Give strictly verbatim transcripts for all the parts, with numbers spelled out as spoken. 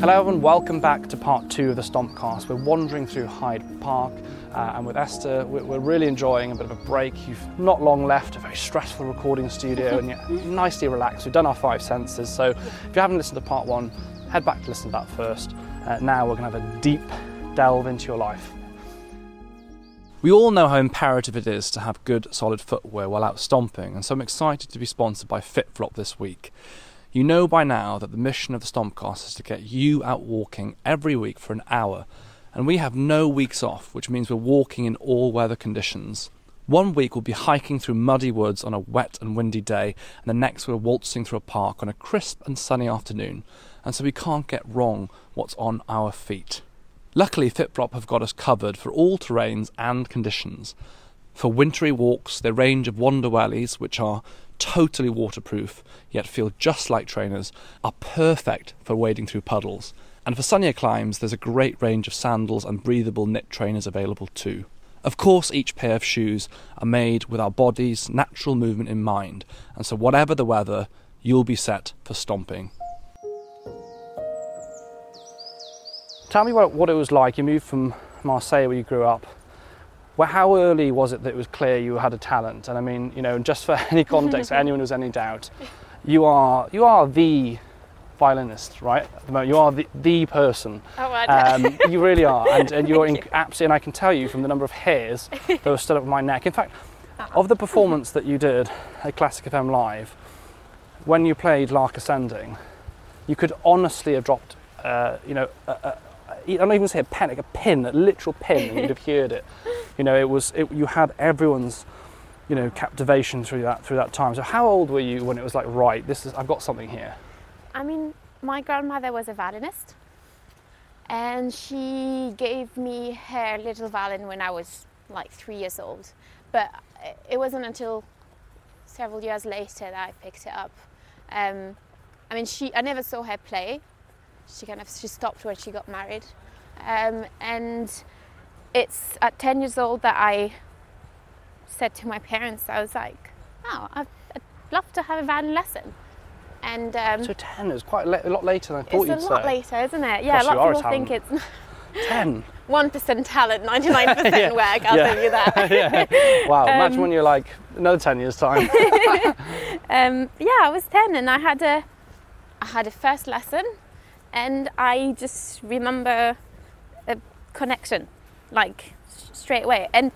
Hello and welcome back to part two of the Stompcast. We're wandering through Hyde Park uh, and with Esther we're really enjoying a bit of a break. You've not long left a very stressful recording studio and you're nicely relaxed. We've done our five senses, so if you haven't listened to part one, head back to listen to that first. Uh, now we're going to have a deep delve into your life. We all know how imperative it is to have good solid footwear while out stomping, and so I'm excited to be sponsored by Fitflop this week. You know by now that the mission of the Stompcast is to get you out walking every week for an hour, and we have no weeks off, which means we're walking in all weather conditions. One week we'll be hiking through muddy woods on a wet and windy day, and the next we're waltzing through a park on a crisp and sunny afternoon, and so we can't get wrong what's on our feet. Luckily, Fitflop have got us covered for all terrains and conditions. For wintry walks, their range of wanderwellies, which are totally waterproof, yet feel just like trainers, are perfect for wading through puddles. And for sunnier climbs, there's a great range of sandals and breathable knit trainers available too. Of course, each pair of shoes are made with our body's natural movement in mind, and so whatever the weather, you'll be set for stomping. Tell me about what it was like. You moved from Marseille, where you grew up. Well, how early was it that it was clear you had a talent? And I mean, you know, just for any context, for anyone who's any doubt, you are you are the violinist, right? At the moment, you are the, the person. Oh, I know. Um, you really are, and, and you're in, you. absolutely. And I can tell you from the number of hairs that were stood up my neck. In fact, uh-huh. of the performance that you did at Classic F M Live, when you played Lark Ascending, you could honestly have dropped, uh, you know, a, a, I don't even say a pen, like a pin, a literal pin, and you'd have heard it. You know, it was it, you had everyone's, you know, captivation through that through that time. So how old were you when it was like, right, this is I've got something here? I mean, my grandmother was a violinist, and she gave me her little violin when I was like three years old. But it wasn't until several years later that I picked it up. Um, I mean, she I never saw her play. She kind of she stopped when she got married, um, and. It's at ten years old that I said to my parents, I was like, oh, I'd, I'd love to have a violin lesson. And um, so ten is quite a lot later than I thought you'd say. It's a lot later, isn't it? Yeah, lots of people think it's... ten? one percent talent, ninety-nine percent yeah. work, I'll yeah. tell you that. yeah. Wow, um, imagine when you're like, another ten years' time. um, yeah, I was ten and I had a, I had a first lesson, and I just remember a connection. Like straight away. And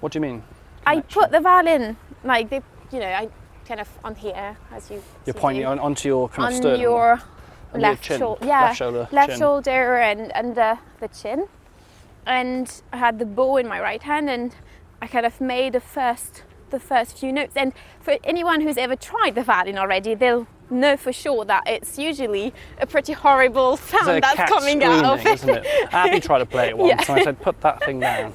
what do you mean? Connection? I put the violin like they, you know, I kind of on here as you. You're as pointing you on, onto your kind on of sternum, your on left your shoulder, yeah, left shoulder, left chin. shoulder, and under the chin. And I had the bow in my right hand, and I kind of made the first, the first few notes. And for anyone who's ever tried the violin already, they'll know for sure that it's usually a pretty horrible sound that's coming out of it. Isn't it? I had tried to play it once, yeah. and I said, "Put that thing down."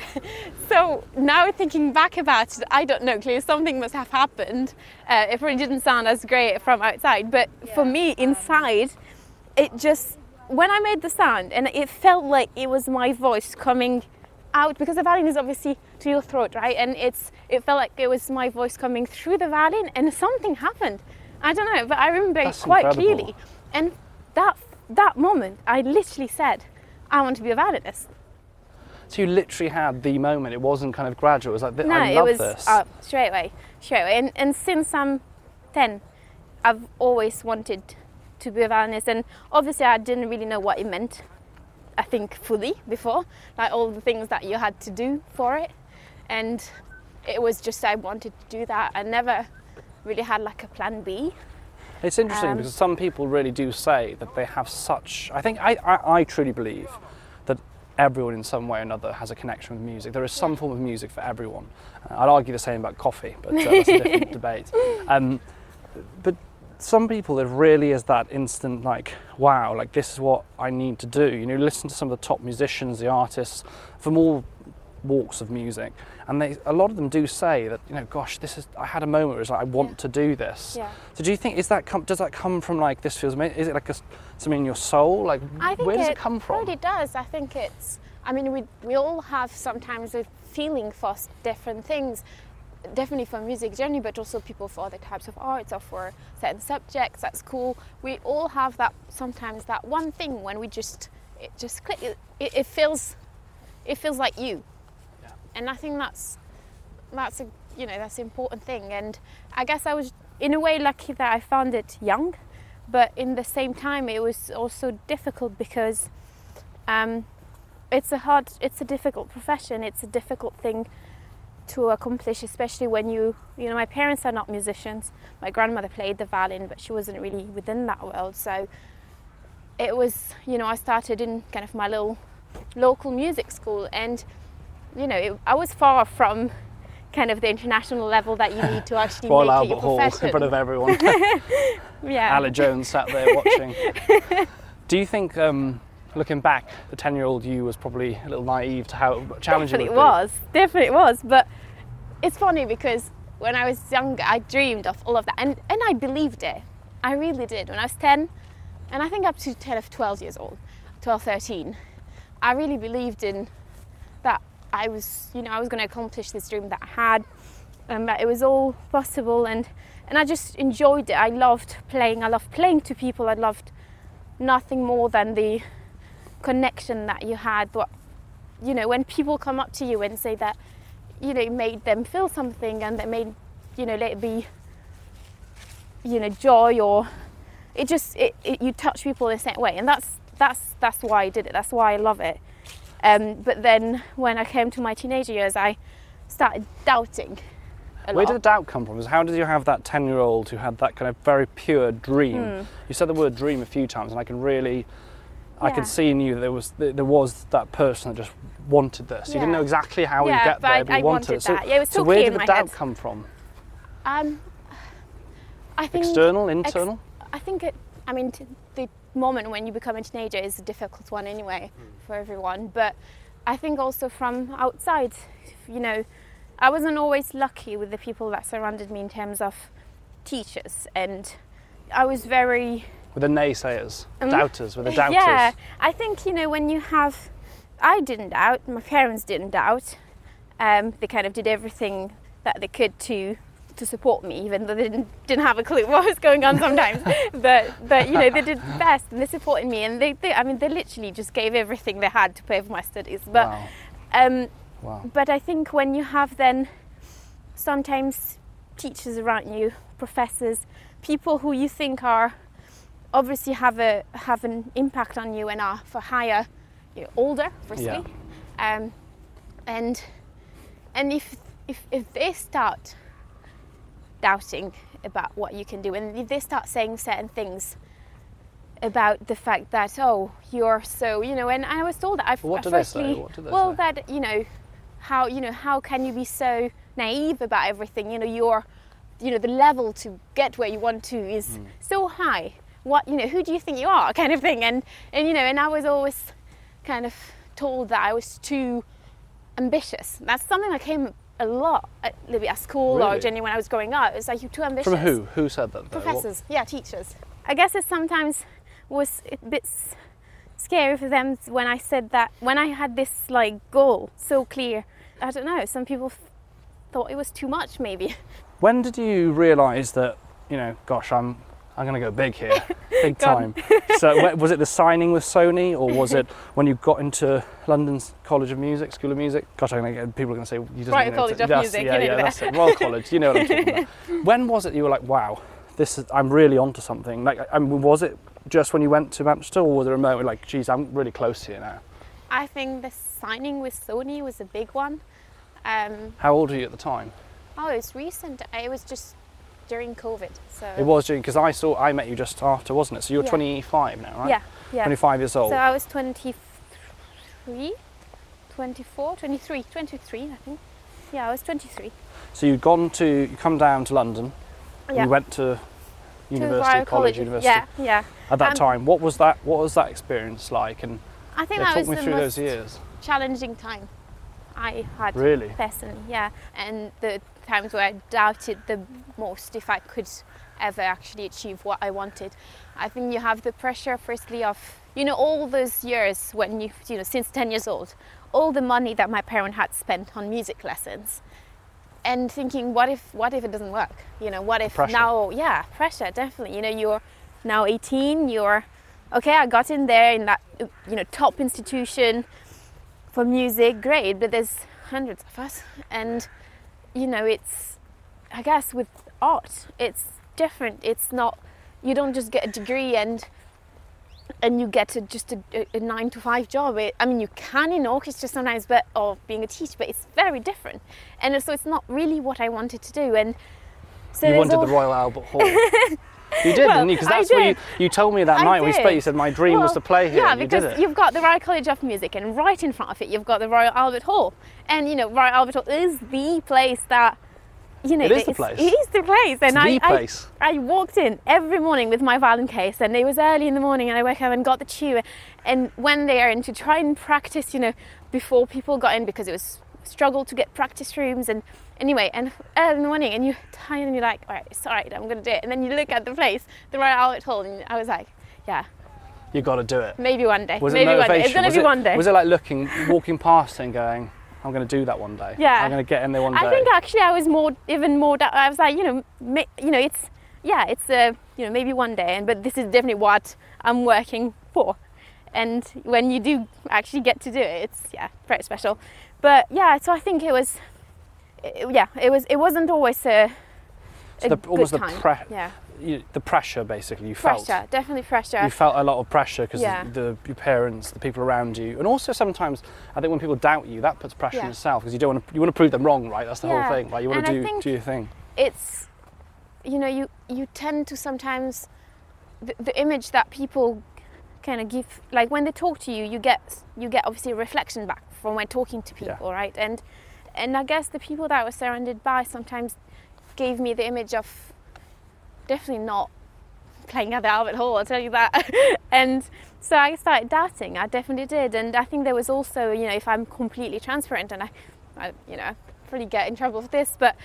So now thinking back about it, I don't know. Clearly, something must have happened. Uh, it probably didn't sound as great from outside, but yeah, for me, inside, it just when I made the sound, and it felt like it was my voice coming out, because the violin is obviously to your throat, right? And it's it felt like it was my voice coming through the violin, and something happened. I don't know, but I remember That's it quite incredible. clearly. And that that moment, I literally said, I want to be a violinist. So you literally had the moment. It wasn't kind of gradual. It was like, no, I love it was, this. No, it was straight away, straight away. And, and since I'm ten, I've always wanted to be a violinist. And obviously, I didn't really know what it meant, I think, fully before. Like all the things that you had to do for it. And it was just, I wanted to do that. I never... really had like a plan B. It's interesting um, because some people really do say that they have such, I think I, I, I truly believe that everyone in some way or another has a connection with music. There is some form of music for everyone. Uh, I'd argue the same about coffee, but uh, that's a different debate. Um, but some people, it really is that instant, like, wow, like this is what I need to do. You know, listen to some of the top musicians, the artists from all walks of music, and they, a lot of them do say that, you know, gosh, this is, I had a moment where it was like, I want yeah. to do this. Yeah. So do you think, is that come, does that come from like, this feels amazing? Is it like a, something in your soul? Like, I think where does it, it come from? It does. I think it's, I mean, we we all have sometimes a feeling for different things, definitely for music generally, but also people for other types of arts or for certain subjects at school. We all have that, sometimes that one thing when we just, it just click, it, it feels, it feels like you. And I think that's that's a you know that's an important thing. And I guess I was in a way lucky that I found it young, but in the same time it was also difficult because um, it's a hard, it's a difficult profession. It's a difficult thing to accomplish, especially when you you know my parents are not musicians. My grandmother played the violin, but she wasn't really within that world. So it was you know I started in kind of my little local music school and. You know, it, I was far from kind of the international level that you need to actually Royal make Albert it your Hall profession. In front of everyone. yeah. Alan Jones sat there watching. Do you think, um, looking back, the ten-year-old you was probably a little naive to how challenging it would be? Definitely was. Definitely it was. But it's funny because when I was younger, I dreamed of all of that. And, and I believed it. I really did. When I was ten, and I think up to ten or twelve years old, twelve, thirteen, I really believed in that. I was, you know, I was going to accomplish this dream that I had, and um, that it was all possible, and, and I just enjoyed it. I loved playing. I loved playing to people. I loved nothing more than the connection that you had. What, you know, when people come up to you and say that, you know, it made them feel something, and that made, you know, let it be, you know, joy, or it just, it, it you touch people in a certain way, and that's that's that's why I did it. That's why I love it. Um, but then when I came to my teenage years, I started doubting a lot. Where did the doubt come from? How did you have that ten-year-old who had that kind of very pure dream? Mm. You said the word dream a few times, and I can really, yeah. I could see in you that there was there was that person that just wanted this. Yeah. You didn't know exactly how yeah, you get there, but you wanted, wanted it. So, that. Yeah, it was so where did the doubt head. come from? Um, I think external, internal? Ex- I think it, I mean, t- the moment when you become a teenager is a difficult one anyway mm. for everyone, but I think also from outside, you know, I wasn't always lucky with the people that surrounded me in terms of teachers, and I was very... With the naysayers, um, doubters, with the doubters. Yeah, I think, you know, when you have... I didn't doubt, my parents didn't doubt, um, they kind of did everything that they could to to support me, even though they didn't didn't have a clue what was going on sometimes. but but you know, they did the best and they supported me, and they, they I mean they literally just gave everything they had to pay for my studies. But wow. um wow. But I think when you have then sometimes teachers around you, professors, people who you think are obviously have a have an impact on you and are for higher, you know, older firstly. Yeah. Um and and if if if they start doubting about what you can do, and they start saying certain things about the fact that, oh, you're so, you know, and I was told that I've well, what do they say? What do they well say? That you know how you know how can you be so naive about everything, you know, you're you know the level to get where you want to is mm. so high, what you know who do you think you are, kind of thing. And and you know, and I was always kind of told that I was too ambitious. That's something that came a lot at, at school, really? Or generally when I was growing up, it's like, you're too ambitious. From who? Who said that? Though? Professors, what? Yeah, teachers. I guess it sometimes was a bit scary for them when I said that, when I had this like goal so clear. I don't know, some people thought it was too much maybe. When did you realise that, you know, gosh, I'm I'm going to go big here, big time. So was it the signing with Sony, or was it when you got into London's College of Music, School of Music? Gosh, I'm gonna, people are going to say... You just Royal College of Music. Yeah, yeah, that's it. Royal College, you know what I'm talking about. When was it you were like, wow, this is, I'm really onto something? Like, I mean, was it just when you went to Manchester, or was there a moment like, geez, I'm really close here now? I think the signing with Sony was a big one. Um, How old were you at the time? Oh, it was recent. It was just... during COVID, so it was during because I saw I met you just after, wasn't it? So you're yeah. twenty-five now, right? Yeah, yeah. twenty-five years old. So I was twenty, twenty-three, twenty-four, twenty-three, twenty-three, I think. Yeah, I was twenty-three. So you'd gone to, you come down to London, and yeah. you went to university, to Royal College, College University. Yeah, yeah. At that um, time, what was that? What was that experience like? And I think yeah, that talk was me the through most those years. Challenging time I had. Really? Personally, yeah. And the times where I doubted the most if I could ever actually achieve what I wanted. I think you have the pressure, firstly, of, you know, all those years when you, you know, since ten years old, all the money that my parents had spent on music lessons, and thinking, what if, what if it doesn't work? You know, what if pressure. now, yeah, pressure, definitely. You know, you're now eighteen, you're, okay, I got in there in that, you know, top institution for music, great, but there's hundreds of us. And, you know, it's, I guess with art, it's different. It's not, you don't just get a degree and and you get a, just a, a nine to five job. It, I mean, you can in orchestra sometimes, but or being a teacher, but it's very different. And so it's not really what I wanted to do. And so you wanted all... the Royal Albert Hall. You did, well, didn't you? Because that's what you, you told me that I night did. we spoke. You said my dream well, was to play here. Yeah, and you because did it. You've got the Royal College of Music, and right in front of it, you've got the Royal Albert Hall. And you know, Royal Albert Hall is the place that. You know, it is the place. It is the place. And I, place. I, I walked in every morning with my violin case, and it was early in the morning, and I woke up and got the tune and went there and to try and practice, you know, before people got in, because it was struggle to get practice rooms. And anyway, and early in the morning, and you're tired and you're like, all right, it's all right, I'm going to do it. And then you look at the place, the Royal Albert Hall, and I was like, yeah. You've got to do it. Maybe one day. Was it Maybe motivation? one day. It's going to be it, one day. Was it like looking, walking past and going... I'm going to do that one day. Yeah. I'm going to get in there one day. I think actually I was more, even more, I was like, you know, ma- you know, it's, yeah, it's, uh, you know, maybe one day, and but this is definitely what I'm working for. And when you do actually get to do it, it's, yeah, pretty special. But yeah, so I think it was, it, yeah, it was, it wasn't always a, so a the, good almost time. The pre- yeah. You, the pressure, basically, you pressure, felt. Pressure, definitely pressure. You felt a lot of pressure because yeah. the, the your parents, the people around you, and also sometimes I think when people doubt you, that puts pressure yeah. on yourself, because you don't want to you want to prove them wrong, right? That's the yeah. whole thing. Like you want and to do do your thing. It's, you know, you you tend to sometimes the, the image that people kind of give, like when they talk to you, you get you get obviously a reflection back from when talking to people, yeah. right? And and I guess the people that I was surrounded by sometimes gave me the image of. Definitely not playing at the Albert Hall, I'll tell you that. And so I started doubting, I definitely did. And I think there was also, you know, if I'm completely transparent, and I, I you know, probably get in trouble for this, but,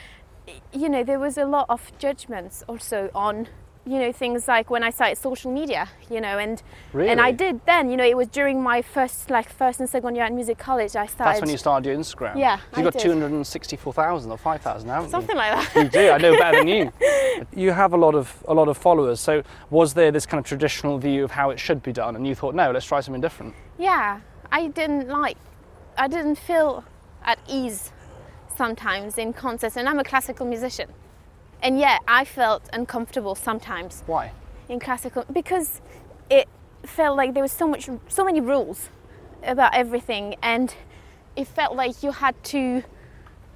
you know, there was a lot of judgments also on, you know, things like when I started social media, you know, and really? and I did then, you know, it was during my first, like, first and second year at music college, I started... That's when you started your Instagram? Yeah, You've I got did. two hundred sixty-four thousand or five thousand, haven't Something you? Something like that. You do, I know better than you. You have a lot of a lot of followers, so was there this kind of traditional view of how it should be done, and you thought, no, let's try something different? Yeah, I didn't like, I didn't feel at ease sometimes in concerts, and I'm a classical musician. And yet, I felt uncomfortable sometimes. Why? In classical, because it felt like there was so much, so many rules about everything, and it felt like you had to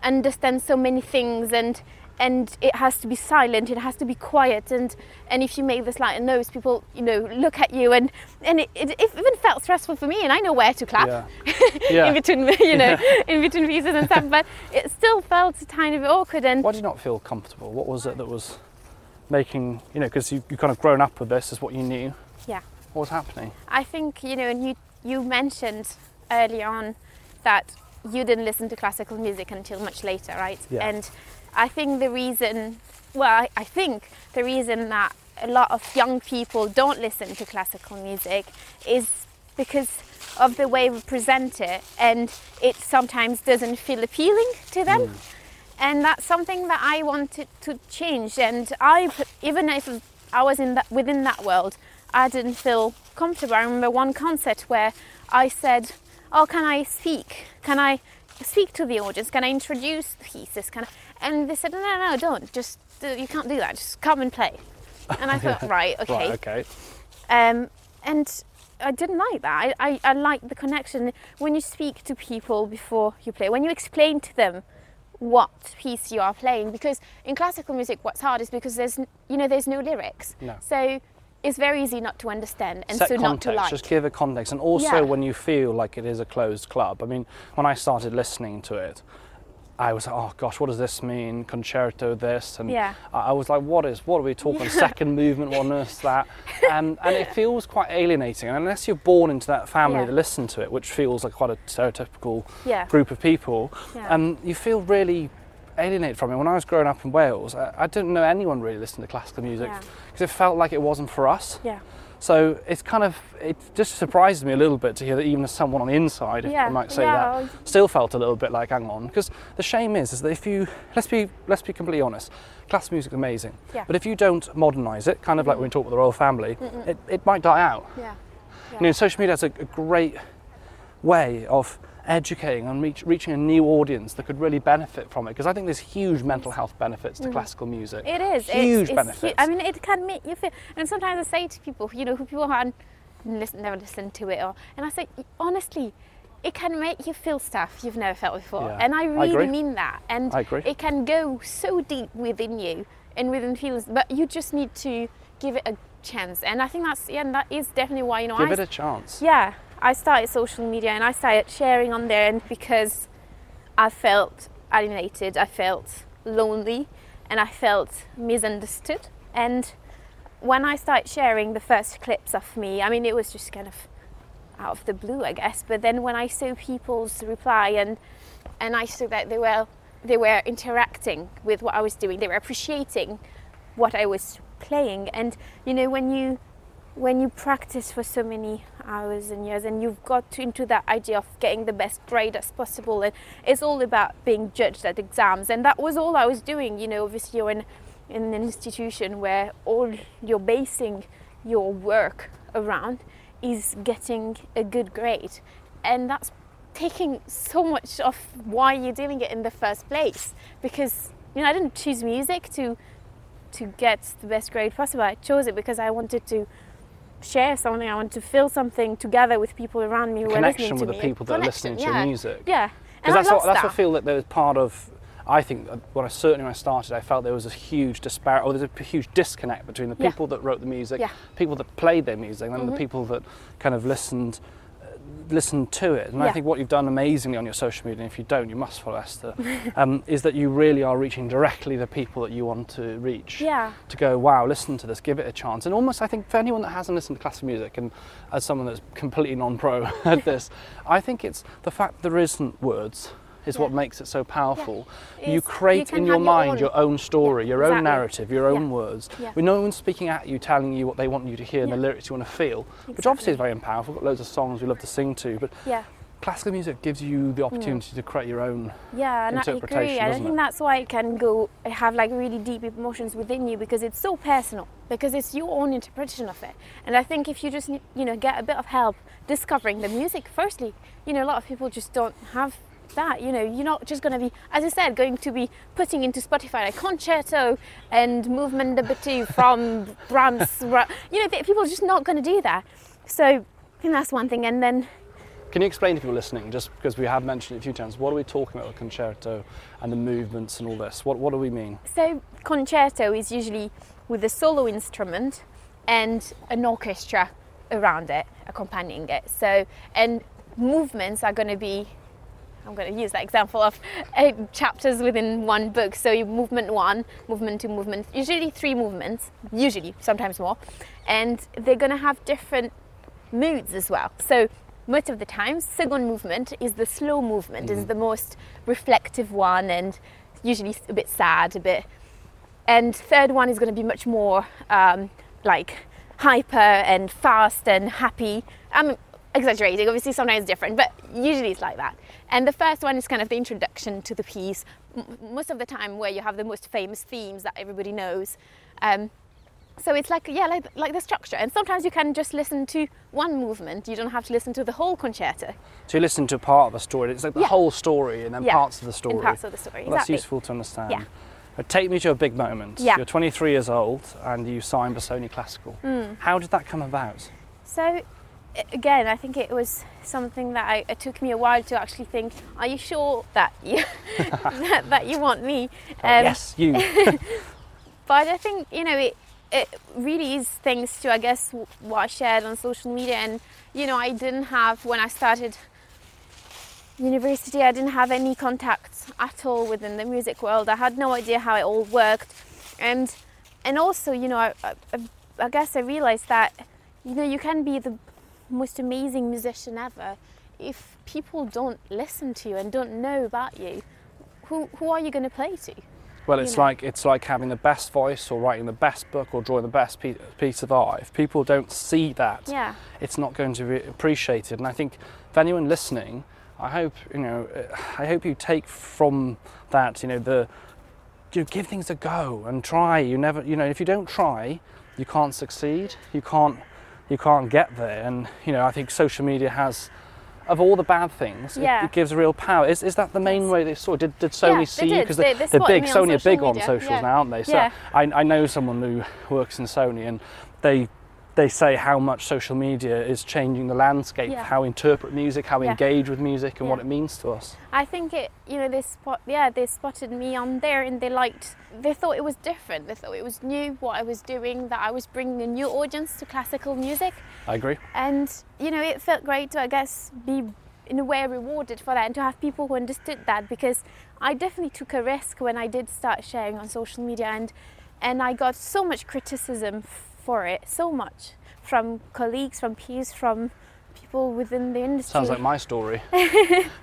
understand so many things, and and it has to be silent, it has to be quiet, and and if you make the slight noise, people, you know, look at you, and and it, it, it even felt stressful for me, and I know where to clap yeah. Yeah. in between, you know, yeah. in between pieces and stuff, but it still felt a tiny bit awkward. And why did you not feel comfortable? What was it that was making, you know, because you you kind of grown up with this, is what you knew. Yeah. What was happening? I think, you know, and you you mentioned early on that you didn't listen to classical music until much later, right? Yeah. And I think the reason, well, I think the reason that a lot of young people don't listen to classical music is because of the way we present it, and it sometimes doesn't feel appealing to them. Mm. And that's something that I wanted to change. And I, even if I was in that, within that world, I didn't feel comfortable. I remember one concert where I said, oh, can I speak? Can I speak to the audience? Can I introduce the pieces? Can I? And they said, no, no, no, don't. Just do, you can't do that. Just come and play. And I thought, right, okay. Right, okay. Um, and I didn't like that. I, I, I liked the connection. When you speak to people before you play, when you explain to them what piece you are playing, because in classical music, what's hard is because there's, you know, there's no lyrics. No. So it's very easy not to understand and Set so context, not to like. Just give a context. And also yeah. when you feel like it is a closed club. I mean, when I started listening to it, I was like, oh gosh, what does this mean? Concerto this. And yeah. I was like, what is, what are we talking? Yeah. Second movement, what on earth is that? Um, and it feels quite alienating. And unless you're born into that family yeah. that listen to it, which feels like quite a stereotypical yeah. group of people, yeah. um, you feel really alienated from it. When I was growing up in Wales, I, I didn't know anyone really listened to classical music because yeah. it felt like it wasn't for us. Yeah. So it's kind of, it just surprises me a little bit to hear that even someone on the inside, yeah, if I might say yeah. that, still felt a little bit like, hang on. Because the shame is, is that if you, let's be let's be completely honest, classical music is amazing. Yeah. But if you don't modernise it, kind of like mm. when we talk with the royal family, it, it might die out. Yeah. Yeah. You know, social media is a, a great way of educating and reach, reaching a new audience that could really benefit from it, because I think there's huge mental health benefits to mm. classical music. It is huge it's, it's benefits. Hu- I mean, it can make you feel. And sometimes I say to people, you know, who people haven't listen, never listened to it, or and I say honestly, it can make you feel stuff you've never felt before, yeah. and I really I mean that. And I agree. It can go so deep within you and within feelings, but you just need to give it a chance. And I think that's yeah, and that is definitely why you know give I, it a chance. Yeah. I started social media and I started sharing on there, and because I felt alienated, I felt lonely, and I felt misunderstood. And when I started sharing the first clips of me, I mean, it was just kind of out of the blue, I guess. But then when I saw people's reply, and and I saw that they were they were interacting with what I was doing, they were appreciating what I was playing, and you know, when you when you practice for so many hours and years, and you've got to, into that idea of getting the best grade as possible, and it's all about being judged at exams, and that was all I was doing. You know, obviously you're in, in an institution where all you're basing your work around is getting a good grade, and that's taking so much of why you're doing it in the first place, because you know, I didn't choose music to to get the best grade possible. I chose it because I wanted to share something, I want to feel something together with people around me who are listening to me. Connection with the people that are listening to your music. Yeah, because that's what that's what I feel that there was part of. I think when I certainly when I started, I felt there was a huge disparity, or there's a huge disconnect between the people yeah. that wrote the music, yeah. people that played their music, and mm-hmm. the people that kind of listened. Listen to it, and yeah. I think what you've done amazingly on your social media, and if you don't, you must follow Esther, um, is that you really are reaching directly the people that you want to reach. Yeah. To go, wow, listen to this, give it a chance. And almost, I think, for anyone that hasn't listened to classical music, and as someone that's completely non-pro at this, I think it's the fact there isn't words is yeah. what makes it so powerful. Yeah. You create you in your mind your own, your own story, yeah, your exactly. own narrative, your own yeah. words. Yeah. With no one speaking at you, telling you what they want you to hear and yeah. the lyrics you want to feel, exactly. which obviously is very empowering. We've got loads of songs we love to sing to, but yeah. classical music gives you the opportunity mm. to create your own yeah, and interpretation. Yeah, I agree. And I think it? that's why it can go have like really deep emotions within you, because it's so personal, because it's your own interpretation of it. And I think if you just you know get a bit of help discovering the music, firstly, you know, a lot of people just don't have that. You know, you're not just going to be, as I said, going to be putting into Spotify a concerto and movement number two from Brahms. You know, people are just not going to do that. So I think that's one thing. And then, can you explain to people listening, just because we have mentioned it a few times, what are we talking about with concerto and the movements and all this? What what do we mean? So concerto is usually with a solo instrument and an orchestra around it, accompanying it. So, and movements are going to be, I'm going to use that example of uh, chapters within one book. So movement one, movement two, movement, usually three movements, usually, sometimes more. And they're going to have different moods as well. So most of the time, second movement is the slow movement, mm. is the most reflective one, and usually a bit sad, a bit. And third one is going to be much more um, like hyper and fast and happy. Um, exaggerating, obviously, sometimes different, but usually it's like that. And the first one is kind of the introduction to the piece, M- most of the time where you have the most famous themes that everybody knows. Um, so it's like, yeah, like, like the structure. And sometimes you can just listen to one movement. You don't have to listen to the whole concerto. So you listen to part of a story. It's like the yeah. whole story and then yeah. parts of the story. And parts of the story, well, exactly. That's useful to understand. Yeah. But take me to a big moment. Yeah. You're twenty-three years old and you signed for Sony Classical. Mm. How did that come about? So, again, I think it was something that I, it took me a while to actually think, are you sure that you, that, that you want me? Um, yes, you. But I think, you know, it, it really is thanks to, I guess, what I shared on social media. And, you know, I didn't have, when I started university, I didn't have any contacts at all within the music world. I had no idea how it all worked. And and also, you know, I, I, I guess I realized that, you know, you can be the most amazing musician ever. If people don't listen to you and don't know about you, who who are you going to play to? Well, it's you know? like it's like having the best voice or writing the best book or drawing the best piece, piece of art. If people don't see that, yeah. it's not going to be appreciated. And I think if anyone listening, I hope you know, I hope you take from that, you know, the you know, give things a go and try. You never, you know, if you don't try, you can't succeed. You can't you can't get there. And you know, I think social media has. Of all the bad things, yeah. it, it gives real power. Is is that the main yes. way they saw? Did did Sony yeah, see you? Because they, they're, they're big. Sony are big media. on socials yeah. now, aren't they? So yeah. I I know someone who works in Sony, and they they say how much social media is changing the landscape, yeah. how we interpret music, how we yeah. engage with music, and yeah. what it means to us. I think it. You know, they spot. Yeah, they spotted me on there, and they liked. They thought it was different. They thought it was new. What I was doing, that I was bringing a new audience to classical music. I agree. And, you know, it felt great to, I guess, be in a way rewarded for that and to have people who understood that, because I definitely took a risk when I did start sharing on social media, and and I got so much criticism for it, so much, from colleagues, from peers, from people within the industry. Sounds like my story.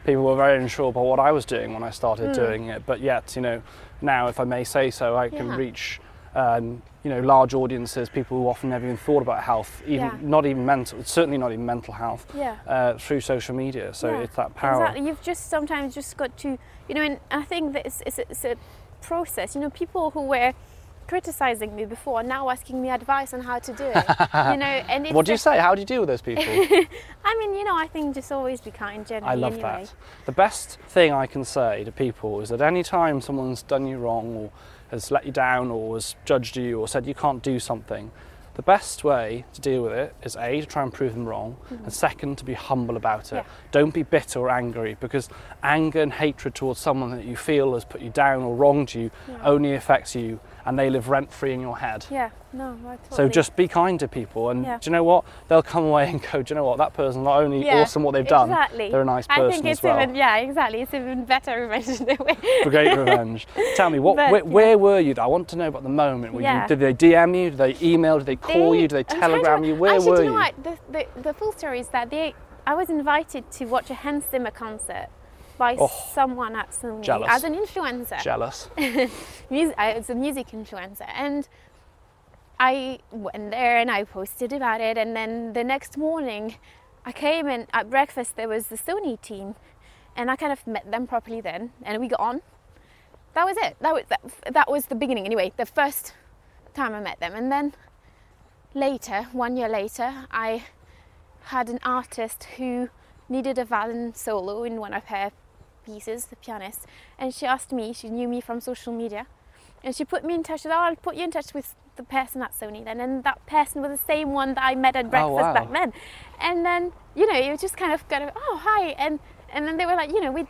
People were very unsure about what I was doing when I started mm. doing it, but yet, you know, now, if I may say so, I yeah. can reach... Um, you know, large audiences, people who often never even thought about health, even yeah. not even mental, certainly not even mental health, yeah. uh, through social media. So yeah. it's that power. Exactly. You've just sometimes just got to, you know, and I think that it's, it's, it's a process. You know, people who were criticising me before are now asking me advice on how to do it. You know, and it's what do you say? How do you deal with those people? I mean, you know, I think just always be kind generally. I love anyway. that. The best thing I can say to people is that any time someone's done you wrong or has let you down or has judged you or said you can't do something, the best way to deal with it is A, to try and prove them wrong, mm-hmm. and second, to be humble about it. Yeah. Don't be bitter or angry, because anger and hatred towards someone that you feel has put you down or wronged you yeah. only affects you, and they live rent-free in your head. Yeah, no, I totally... So just be kind to people, and yeah. do you know what? They'll come away and go, do you know what? That person's not only yeah, awesome what they've done, exactly. they're a nice person I think it's as well. Even, yeah, exactly. It's even better revenge in a way. Great revenge. Tell me, what? But, where, yeah. where were you? I want to know about the moment. Were yeah. you, did they D M you? Did they email? Did they call they, you? Did they telegram you? Where actually, were you? Actually, do you know what? The, the, the full story is that they, I was invited to watch a Hans Zimmer concert by oh, someone at Sony jealous. as an influencer. Jealous. music, I, it's a music influencer. And I went there and I posted about it. And then the next morning, I came and at breakfast, there was the Sony team. And I kind of met them properly then. And we got on. That was it. That was, that, that was the beginning. Anyway, the first time I met them. And then later, one year later, I had an artist who needed a violin solo in one of her pieces, the pianist, and she asked me, she knew me from social media, and she put me in touch with, oh, I'll put you in touch with the person at Sony then, and that person was the same one that I met at breakfast oh, wow. back then. And then, you know, you just kind of kind of, oh, hi, and and then they were like, you know, we'd,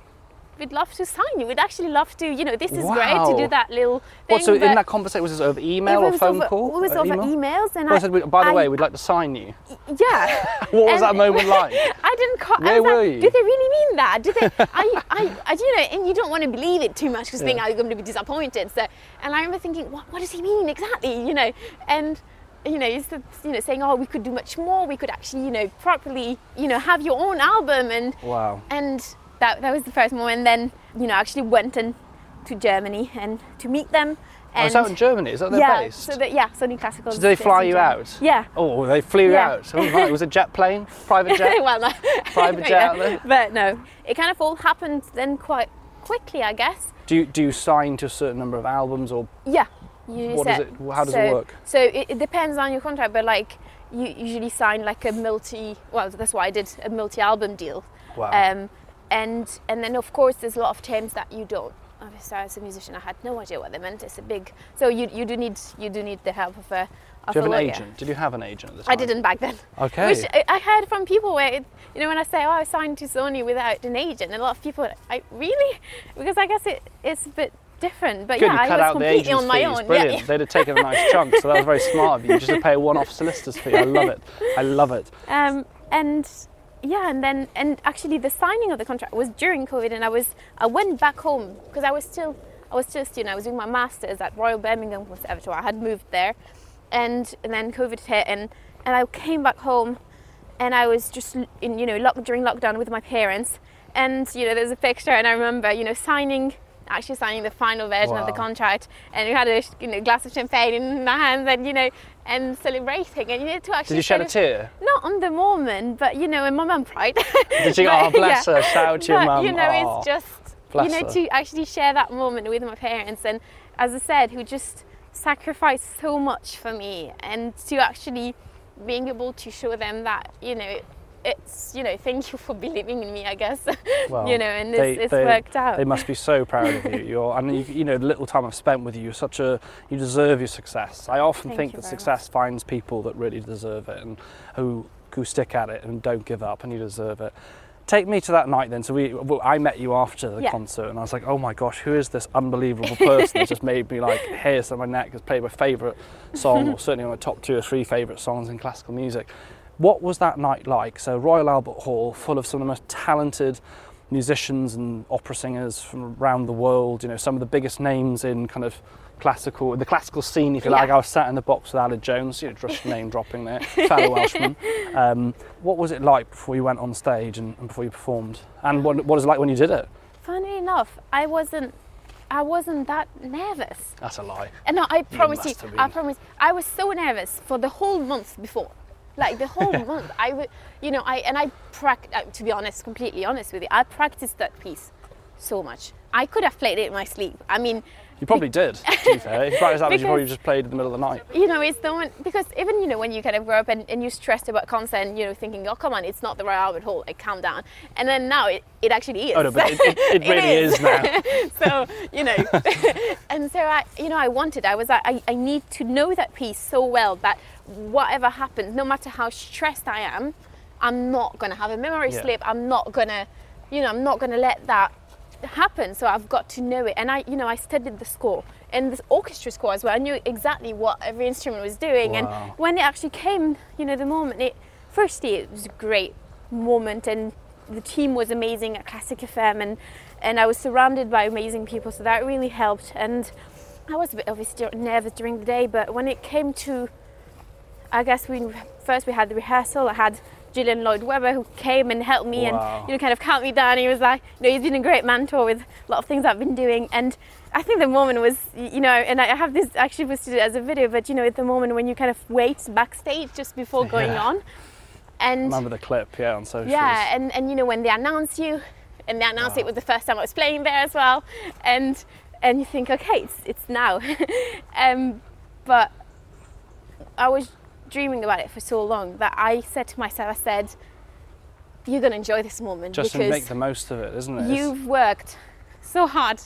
we'd love to sign you, we'd actually love to, you know, this is wow. great to do that little thing. Well, so in that conversation, was it over email or phone over, call? It was over email? emails. And well, I, I said, by the I, way, we'd like to sign you. Yeah. What was that moment like? I didn't. Co- Where I were like, you? Did they really mean that? Did they? I, I, I, you know, and you don't want to believe it too much because yeah. think I'm going to be disappointed. So, and I remember thinking, what, what does he mean exactly? You know, and you know, instead, you know, saying, oh, we could do much more. We could actually, you know, properly, you know, have your own album and wow. And that that was the first moment. And then, you know, I actually went in to Germany and to meet them. And oh, it's out in Germany, is that their yeah, base? So that, yeah, Sony Classical. So did they fly you Germany. out? Yeah. Oh, they flew you yeah. out. Oh, right. Was it a jet plane? Private jet? Well, no. Private jet yeah. out there? But no. It kind of all happened then quite quickly, I guess. Do you, do you sign to a certain number of albums or? Yeah. You what set, is it? How does so, it work? So it, it depends on your contract, but like you usually sign like a multi, well, that's why I did a multi-album deal. Wow. Um, and and then, of course, there's a lot of terms that you don't. Obviously, as a musician, I had no idea what they meant. It's a big, so you you do need you do need the help of a. Of do you have a an lawyer. agent? Did you have an agent at the time? I didn't back then. Okay. Which I heard from people where it, you know, when I say, oh, I signed to Sony without an agent, a lot of people, I really, because I guess it it's a bit different, but Good, yeah, I was completely on my fees. own. Brilliant. Yeah. They'd have taken a nice chunk, so that was very smart of you, just to pay a one-off solicitor's fee. I love it. I love it. Um, and yeah, and then and actually the signing of the contract was during COVID, and I was I went back home because I was still I was still a student. I was doing my master's at Royal Birmingham Conservatoire. I had moved there, and, and then COVID hit, and and I came back home, and I was just in you know lock, during lockdown with my parents, and you know there's a picture, and I remember you know signing. actually signing the final version wow. of the contract, and we had a you know, glass of champagne in our hands, and you know, and celebrating, and you know to actually. Did you shed a tear? Not on the moment, but you know, and my mum cried. Did she? But, oh, bless yeah. her! Shout out to your mum. You know, oh, it's just you know her. to actually share that moment with my parents, and as I said, who just sacrificed so much for me, and to actually being able to show them that you know. It's, you know, thank you for believing in me, I guess, well, you know, and it's, they, it's they, worked out. They must be so proud of you. You're, and, you, you know, the little time I've spent with you, you're such a, you deserve your success. I often thank think that success much. finds people that really deserve it and who, who stick at it and don't give up, and you deserve it. Take me to that night then. So we, I met you after the yeah. concert, and I was like, oh my gosh, who is this unbelievable person that just made me like hairs on my neck, has played my favourite song, or certainly one of my top two or three favourite songs in classical music. What was that night like? So Royal Albert Hall, full of some of the most talented musicians and opera singers from around the world, you know, some of the biggest names in kind of classical, the classical scene, if you yeah. like. I was sat in the box with Alan Jones, you know, just name dropping there, fellow Welshman. Um, what was it like before you went on stage and, and before you performed? And what, what was it like when you did it? Funny enough, I wasn't I wasn't that nervous. That's a lie. And no, I promise you, you I promise. I was so nervous for the whole month before. Like the whole month, I would, you know, I and I practiced, to be honest, completely honest with you, I practiced that piece so much. I could have played it in my sleep. I mean, you probably did, to be fair. If you practiced that much, you probably just played in the middle of the night. You know, it's the one, because even, you know, when you kind of grow up and, and you're stressed about concert and, you know, thinking, oh, come on, it's not the Royal Albert Hall, like, calm down. And then now it, it actually is. Oh, no, but it, it, it really it is. is now. So, you know, and so I, you know, I wanted, I was like, I, I need to know that piece so well that whatever happens, no matter how stressed I am, I'm not going to have a memory yeah. slip. I'm not going to, you know, I'm not going to let that happen. So I've got to know it. And I, you know, I studied the score and this orchestra score as well. I knew exactly what every instrument was doing. Wow. And when it actually came, you know, the moment, it, firstly, it was a great moment, and the team was amazing at Classic F M, and, and I was surrounded by amazing people. So that really helped. And I was a bit obviously nervous during the day, but when it came to, I guess we first we had the rehearsal. I had Julian Lloyd Webber, who came and helped me wow. and you know kind of calmed me down. He was like, you know, he's been a great mentor with a lot of things I've been doing. And I think the moment was, you know, and I have this actually was to do it as a video, but you know, at the moment when you kind of wait backstage just before going yeah. on. And remember the clip, yeah, on socials. Yeah, and, and you know when they announce you, and they announced wow. it was the first time I was playing there as well, and and you think, okay, it's it's now, um, but I was dreaming about it for so long that I said to myself, I said, you're going to enjoy this moment. Just to make the most of it, isn't it? You've worked so hard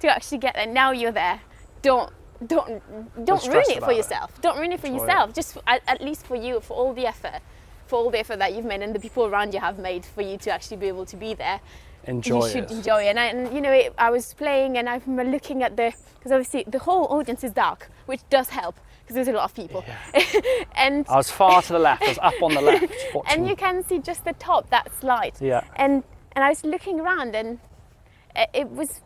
to actually get there. Now you're there. Don't, don't, don't ruin it for yourself. It. Don't ruin it for enjoy yourself. It. Just at, at least for you, for all the effort, for all the effort that you've made and the people around you have made for you to actually be able to be there. Enjoy it. You should it. enjoy it. And, I, and you know, it, I was playing and I remember looking at the, because obviously the whole audience is dark, which does help. Because there's a lot of people, yeah. and I was far to the left. I was up on the left, watching. And you can see just the top, that's light. Yeah. And and I was looking around, and it was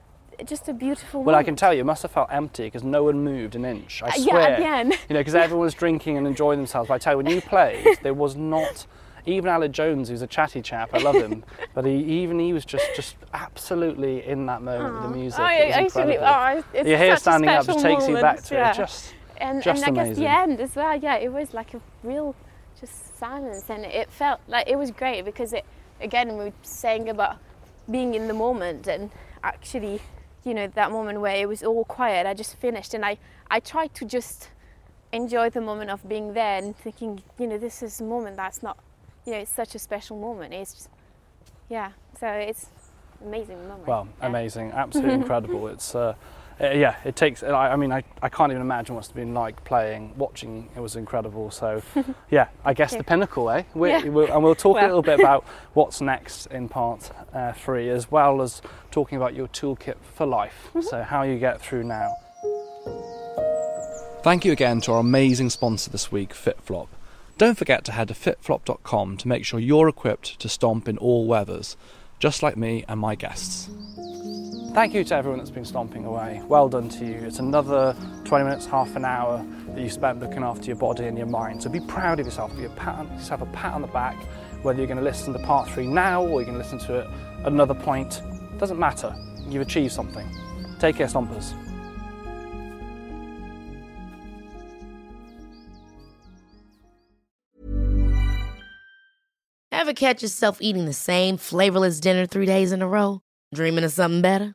just a beautiful. Well, moment. I can tell you, it must have felt empty because no one moved an inch. I uh, swear. Yeah, again. You know, because everyone was drinking and enjoying themselves. But I tell you, when you played, there was not. Even Alan Jones, who's a chatty chap, I love him, but he, even he was just, just absolutely in that moment Aww. with the music. Oh, it was I incredible. Actually, oh, it's Your hair standing up just takes moment, you back to yeah. it. Just. And, and I guess the end as well, yeah, it was like a real just silence, and it felt like it was great because it, again, we were saying about being in the moment, and actually, you know, that moment where it was all quiet, I just finished, and I, I tried to just enjoy the moment of being there and thinking, you know, this is a moment that's not, you know, it's such a special moment. It's just, yeah, so it's amazing moment. Well, yeah. amazing, absolutely incredible. It's. Uh, uh, yeah, it takes, I, I mean, I, I can't even imagine what it's been like playing, watching. It was incredible. So yeah, I guess yeah. the pinnacle, eh? We're, yeah. we're, and we'll talk well. a little bit about what's next in part uh, three, as well as talking about your toolkit for life. Mm-hmm. So how you get through now. Thank you again to our amazing sponsor this week, Fitflop. Don't forget to head to fitflop dot com to make sure you're equipped to stomp in all weathers, just like me and my guests. Thank you to everyone that's been stomping away. Well done to you. It's another twenty minutes, half an hour that you spent looking after your body and your mind. So be proud of yourself. Give yourself a pat on the back, whether you're going to listen to part three now or you're going to listen to it at another point. It doesn't matter. You've achieved something. Take care, stompers. Ever catch yourself eating the same flavorless dinner three days in a row? Dreaming of something better?